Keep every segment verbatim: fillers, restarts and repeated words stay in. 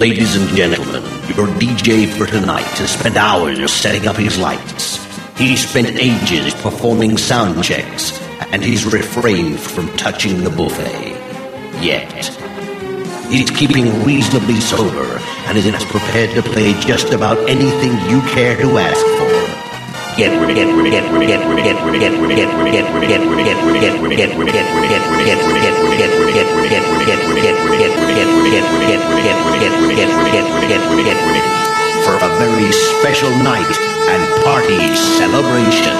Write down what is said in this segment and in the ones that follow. Ladies and gentlemen, your D J for tonight has spent hours setting up his lights. He spent ages performing sound checks, and he's refrained from touching the buffet. Yet, he's keeping reasonably sober and is prepared to play just about anything you care to ask for. Get ready, get ready, get ready, get ready, get ready, get ready, get ready, get ready, get ready, get ready, get ready, get ready, get ready, get ready, get ready, get ready, get ready, get ready, get ready, get ready, get ready, get ready, get ready, for a very special night and party celebration.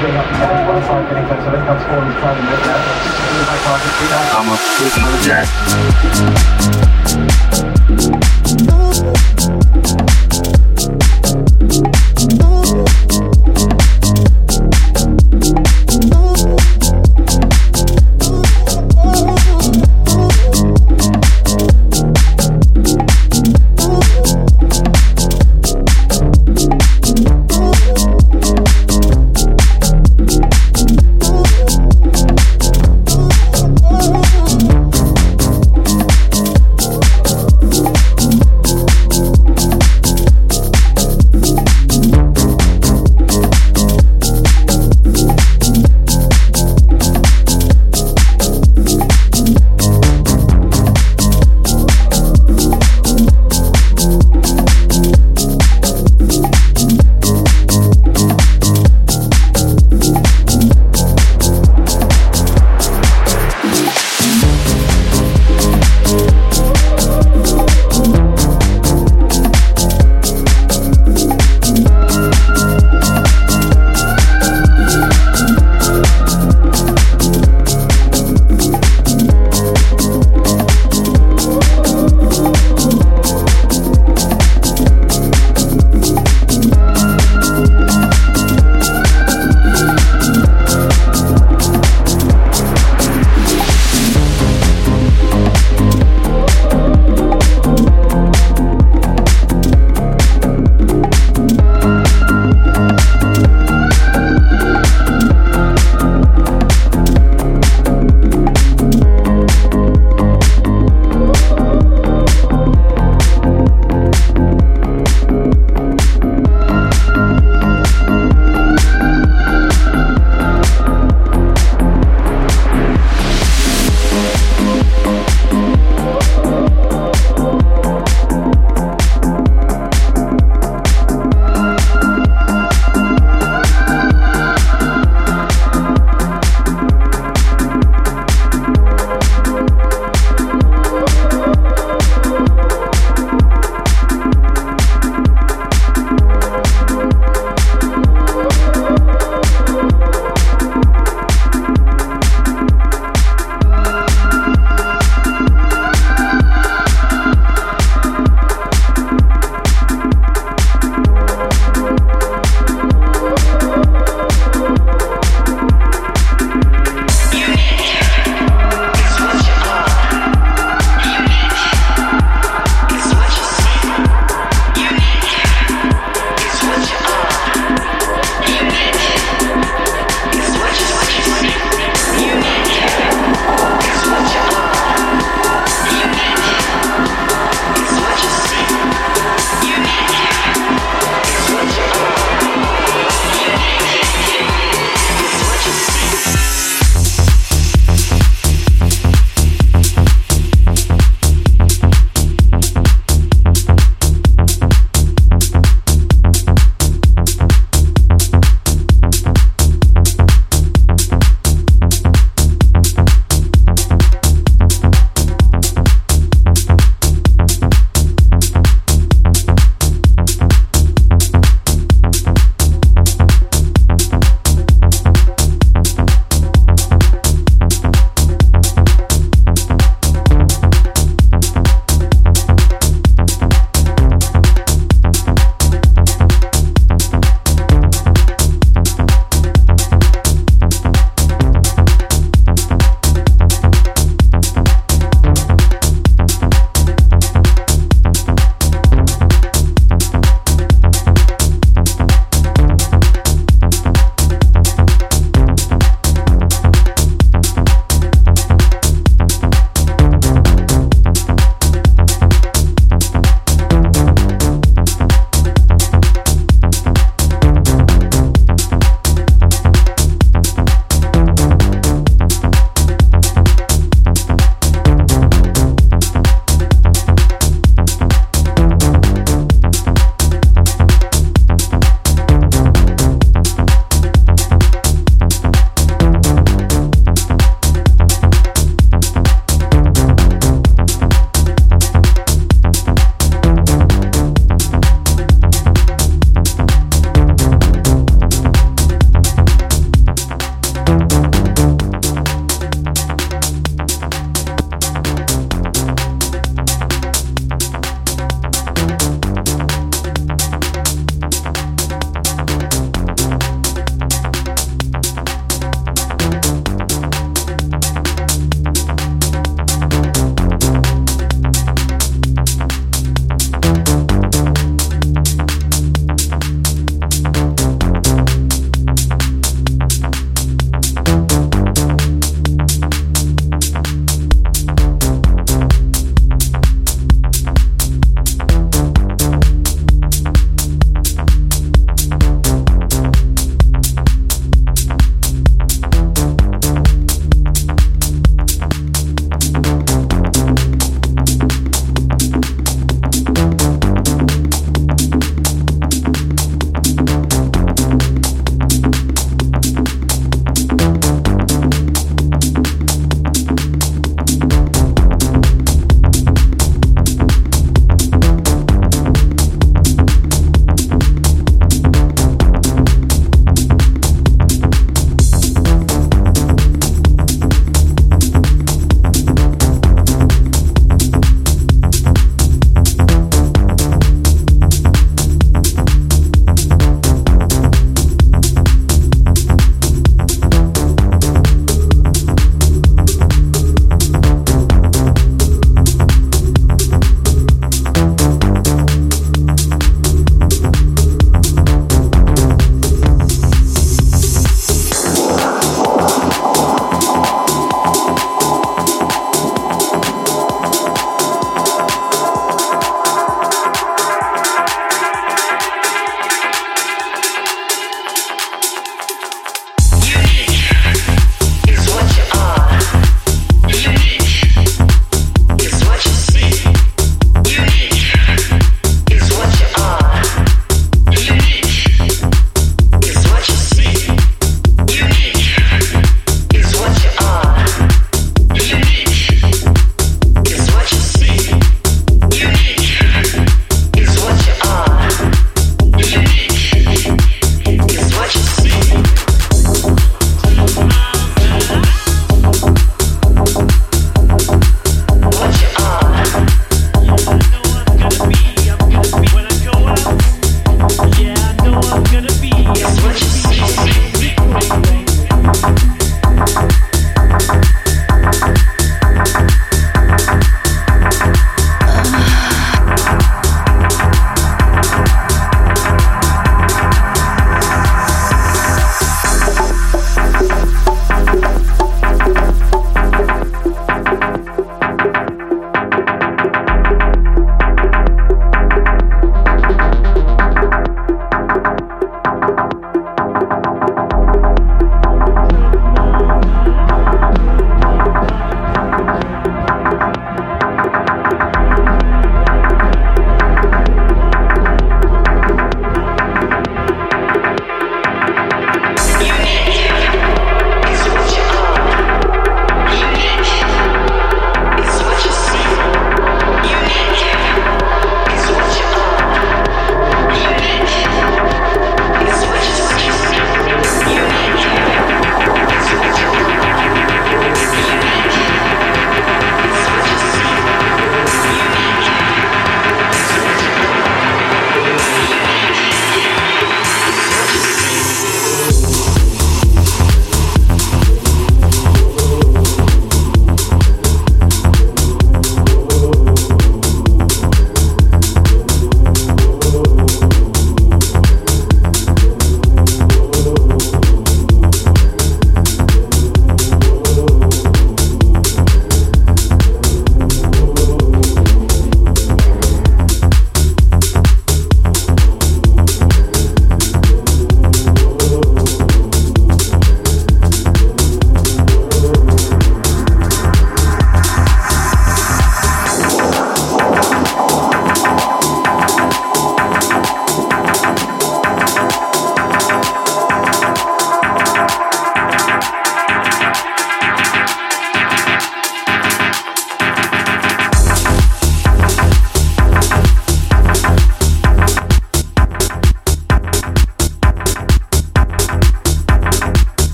I'm a freaking jack.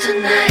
Tonight.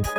Oh,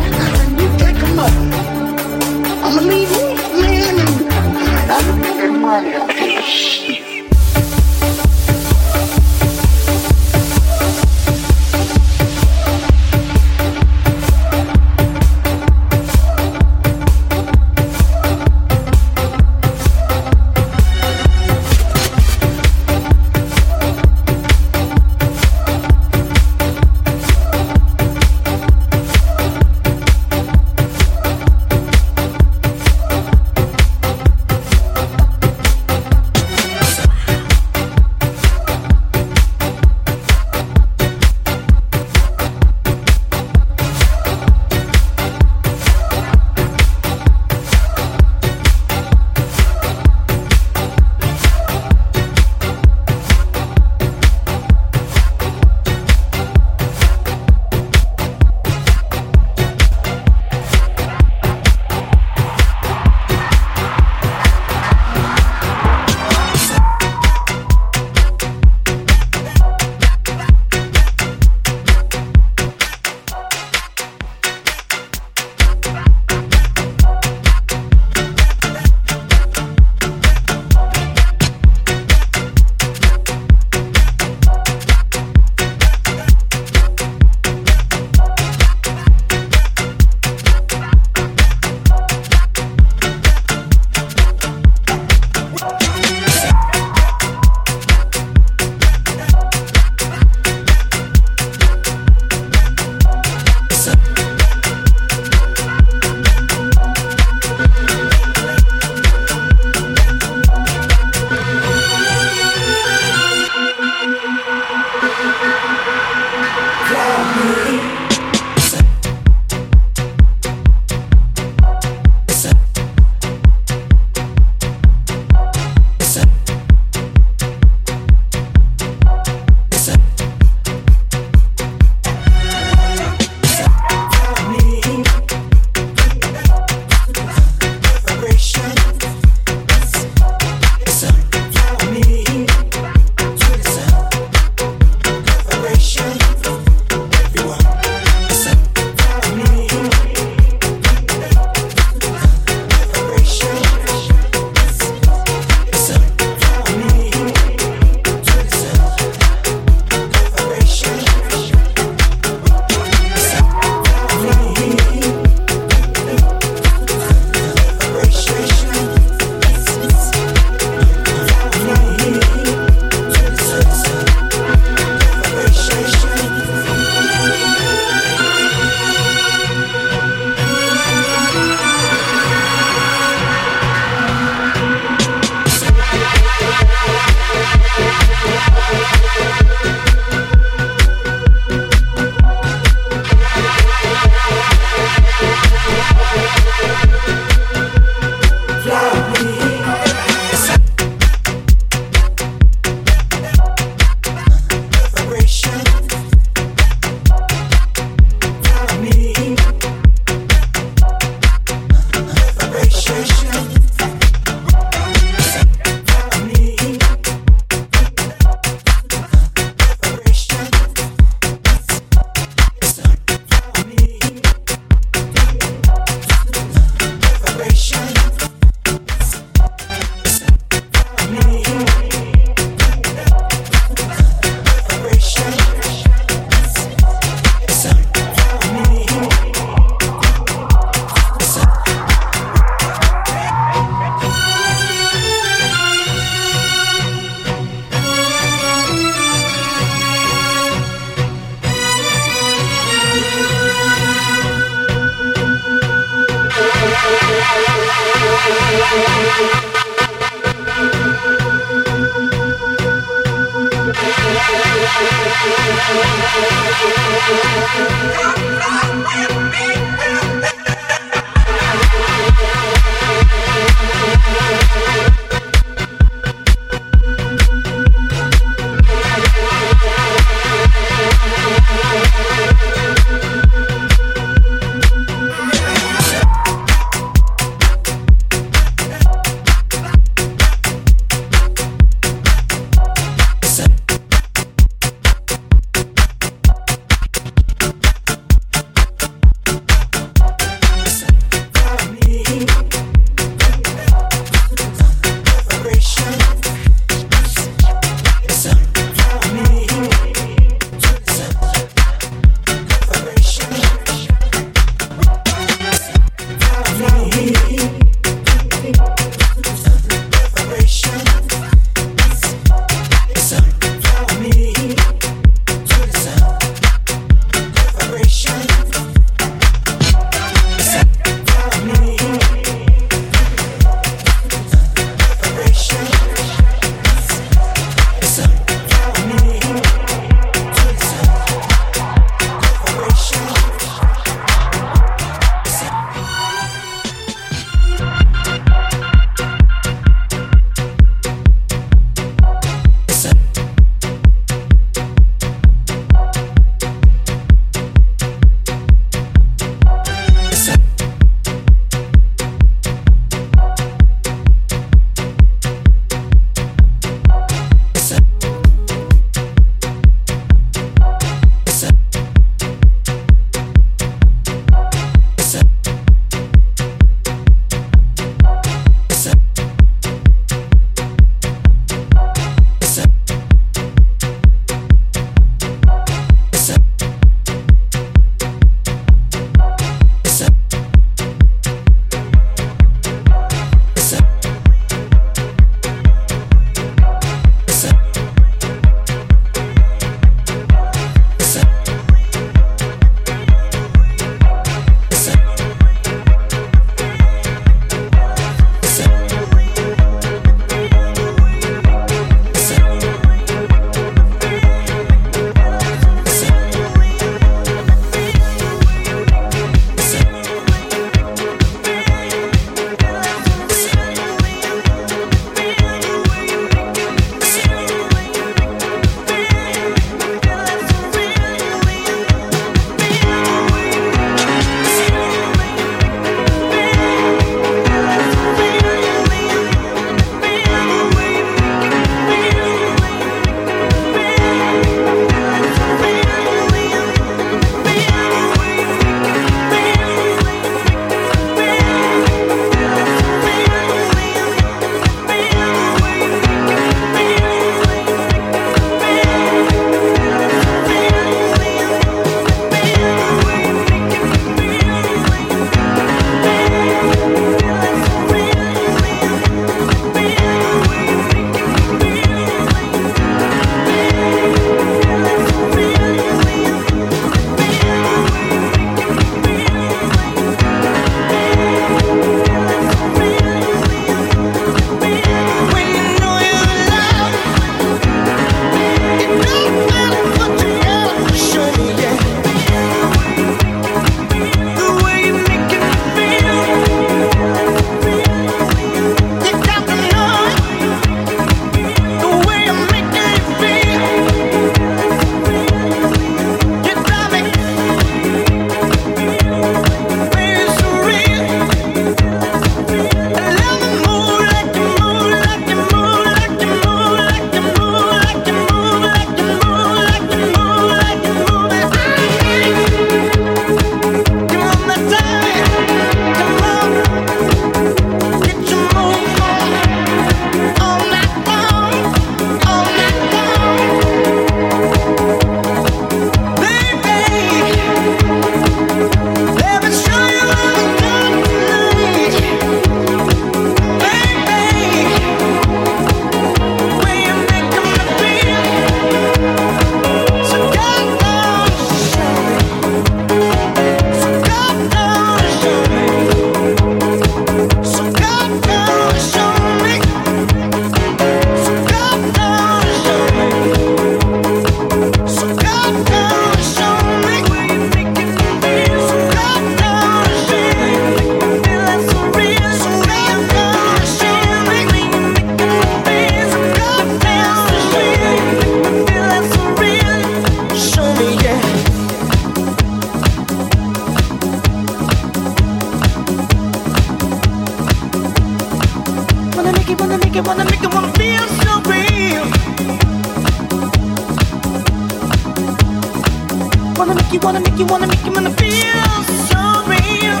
wanna make you, wanna make you, wanna make you, wanna feel so real.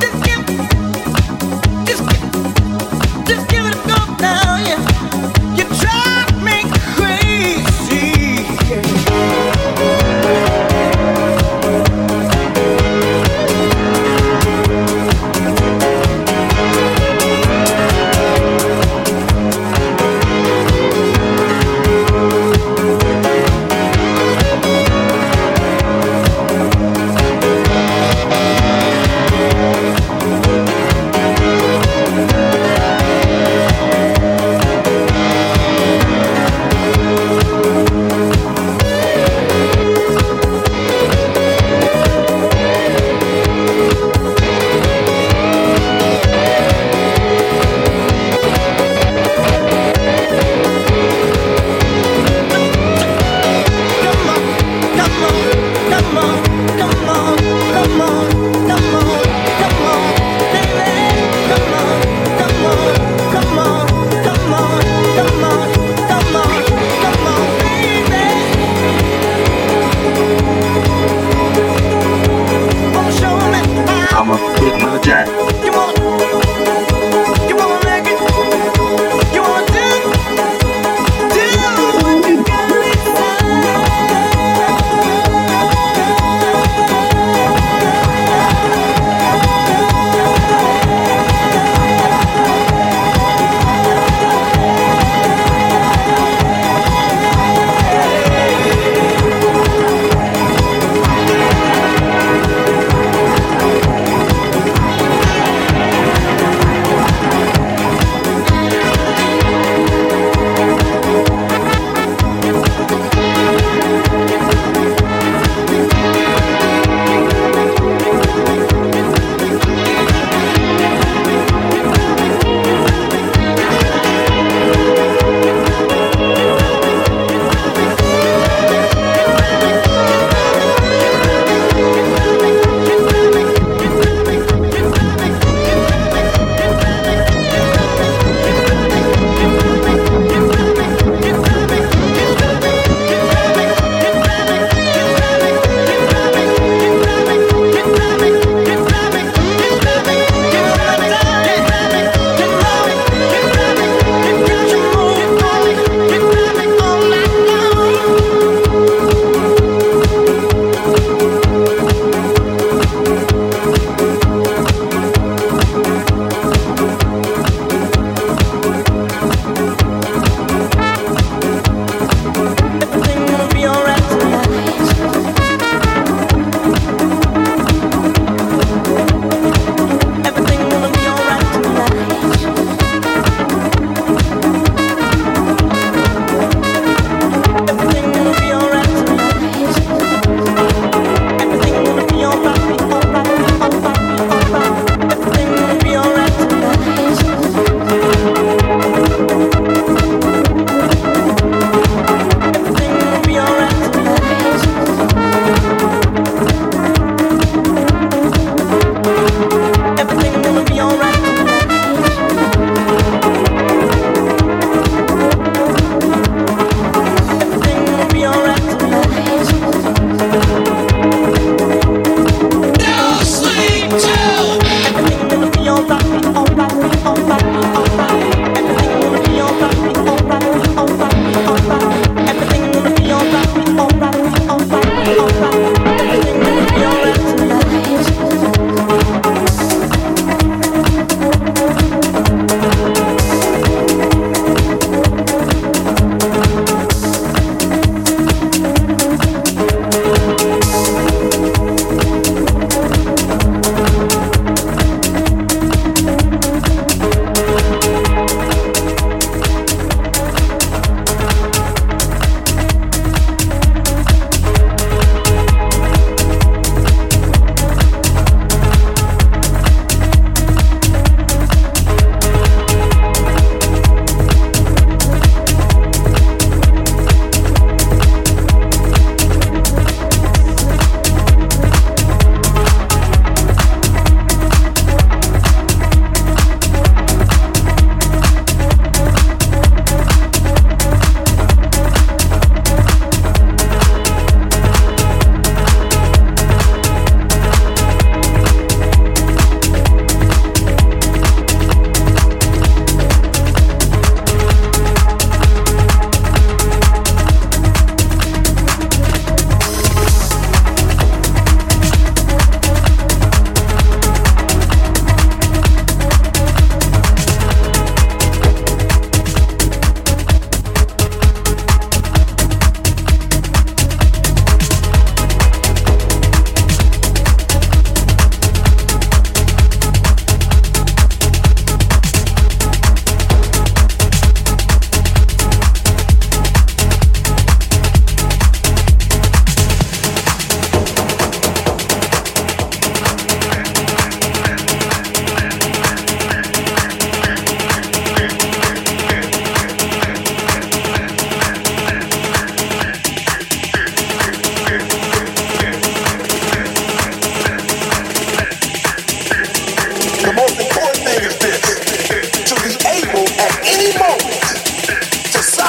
Just give, just give, just give it a go now, yeah. You drive me crazy.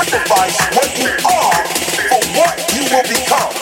sacrifice what you are for what you will become.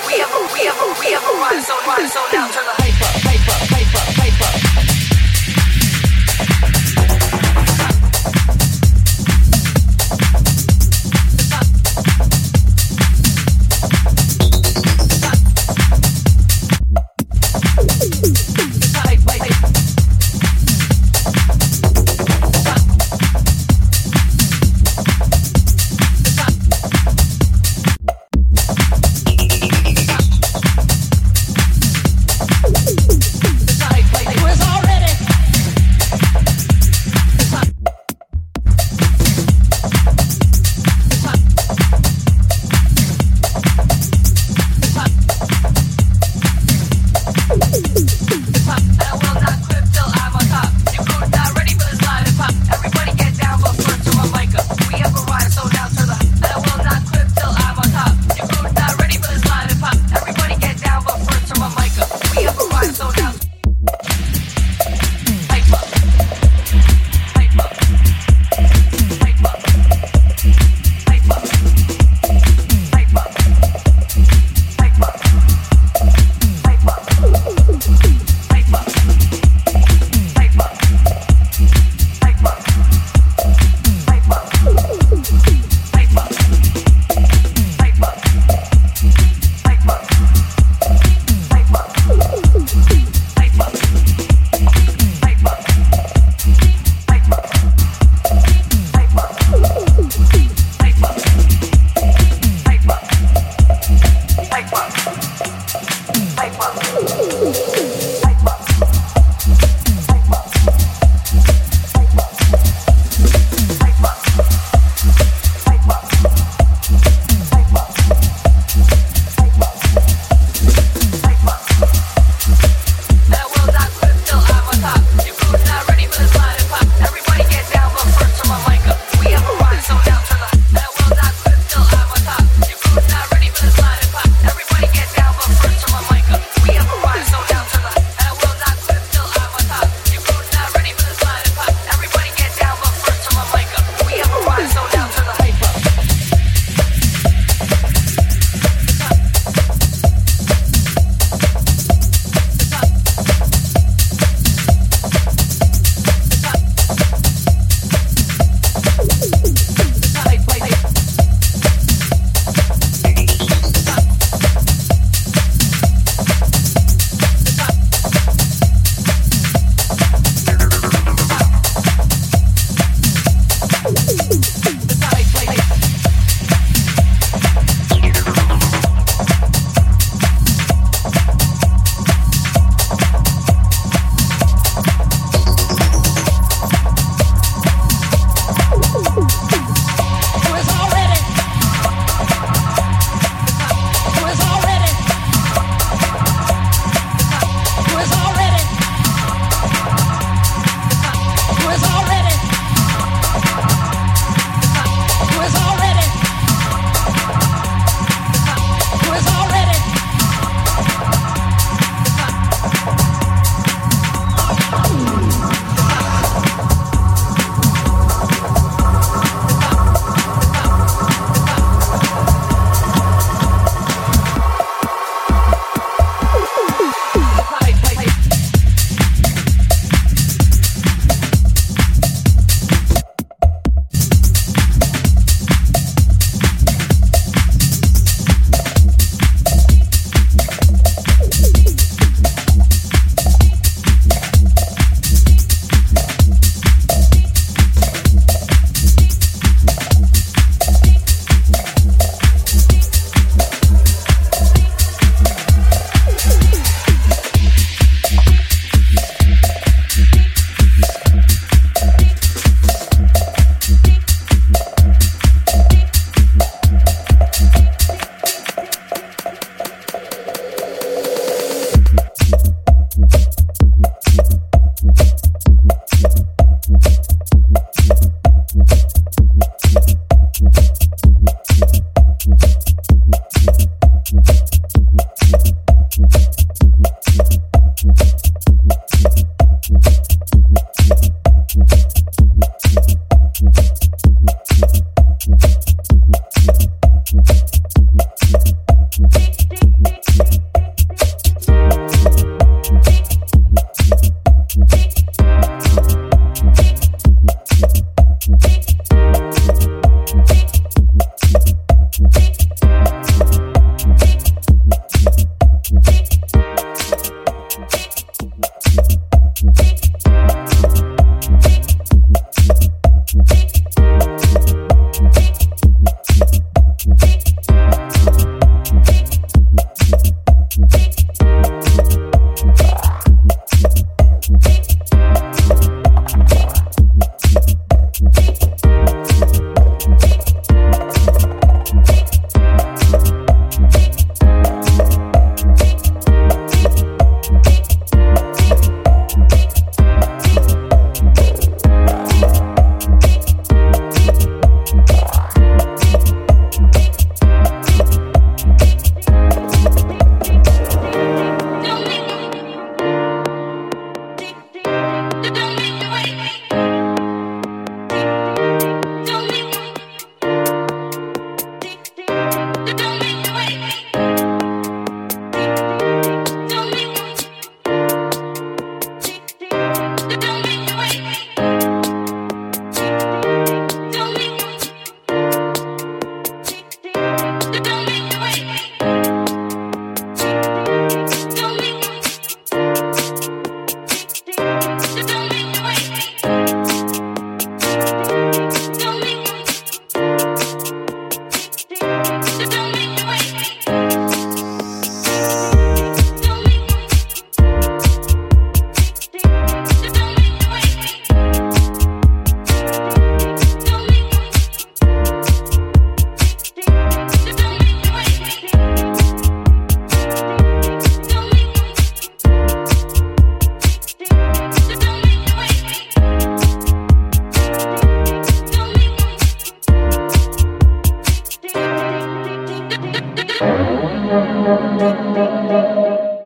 We have a, we have a, we have a rise, so rise, so now turn the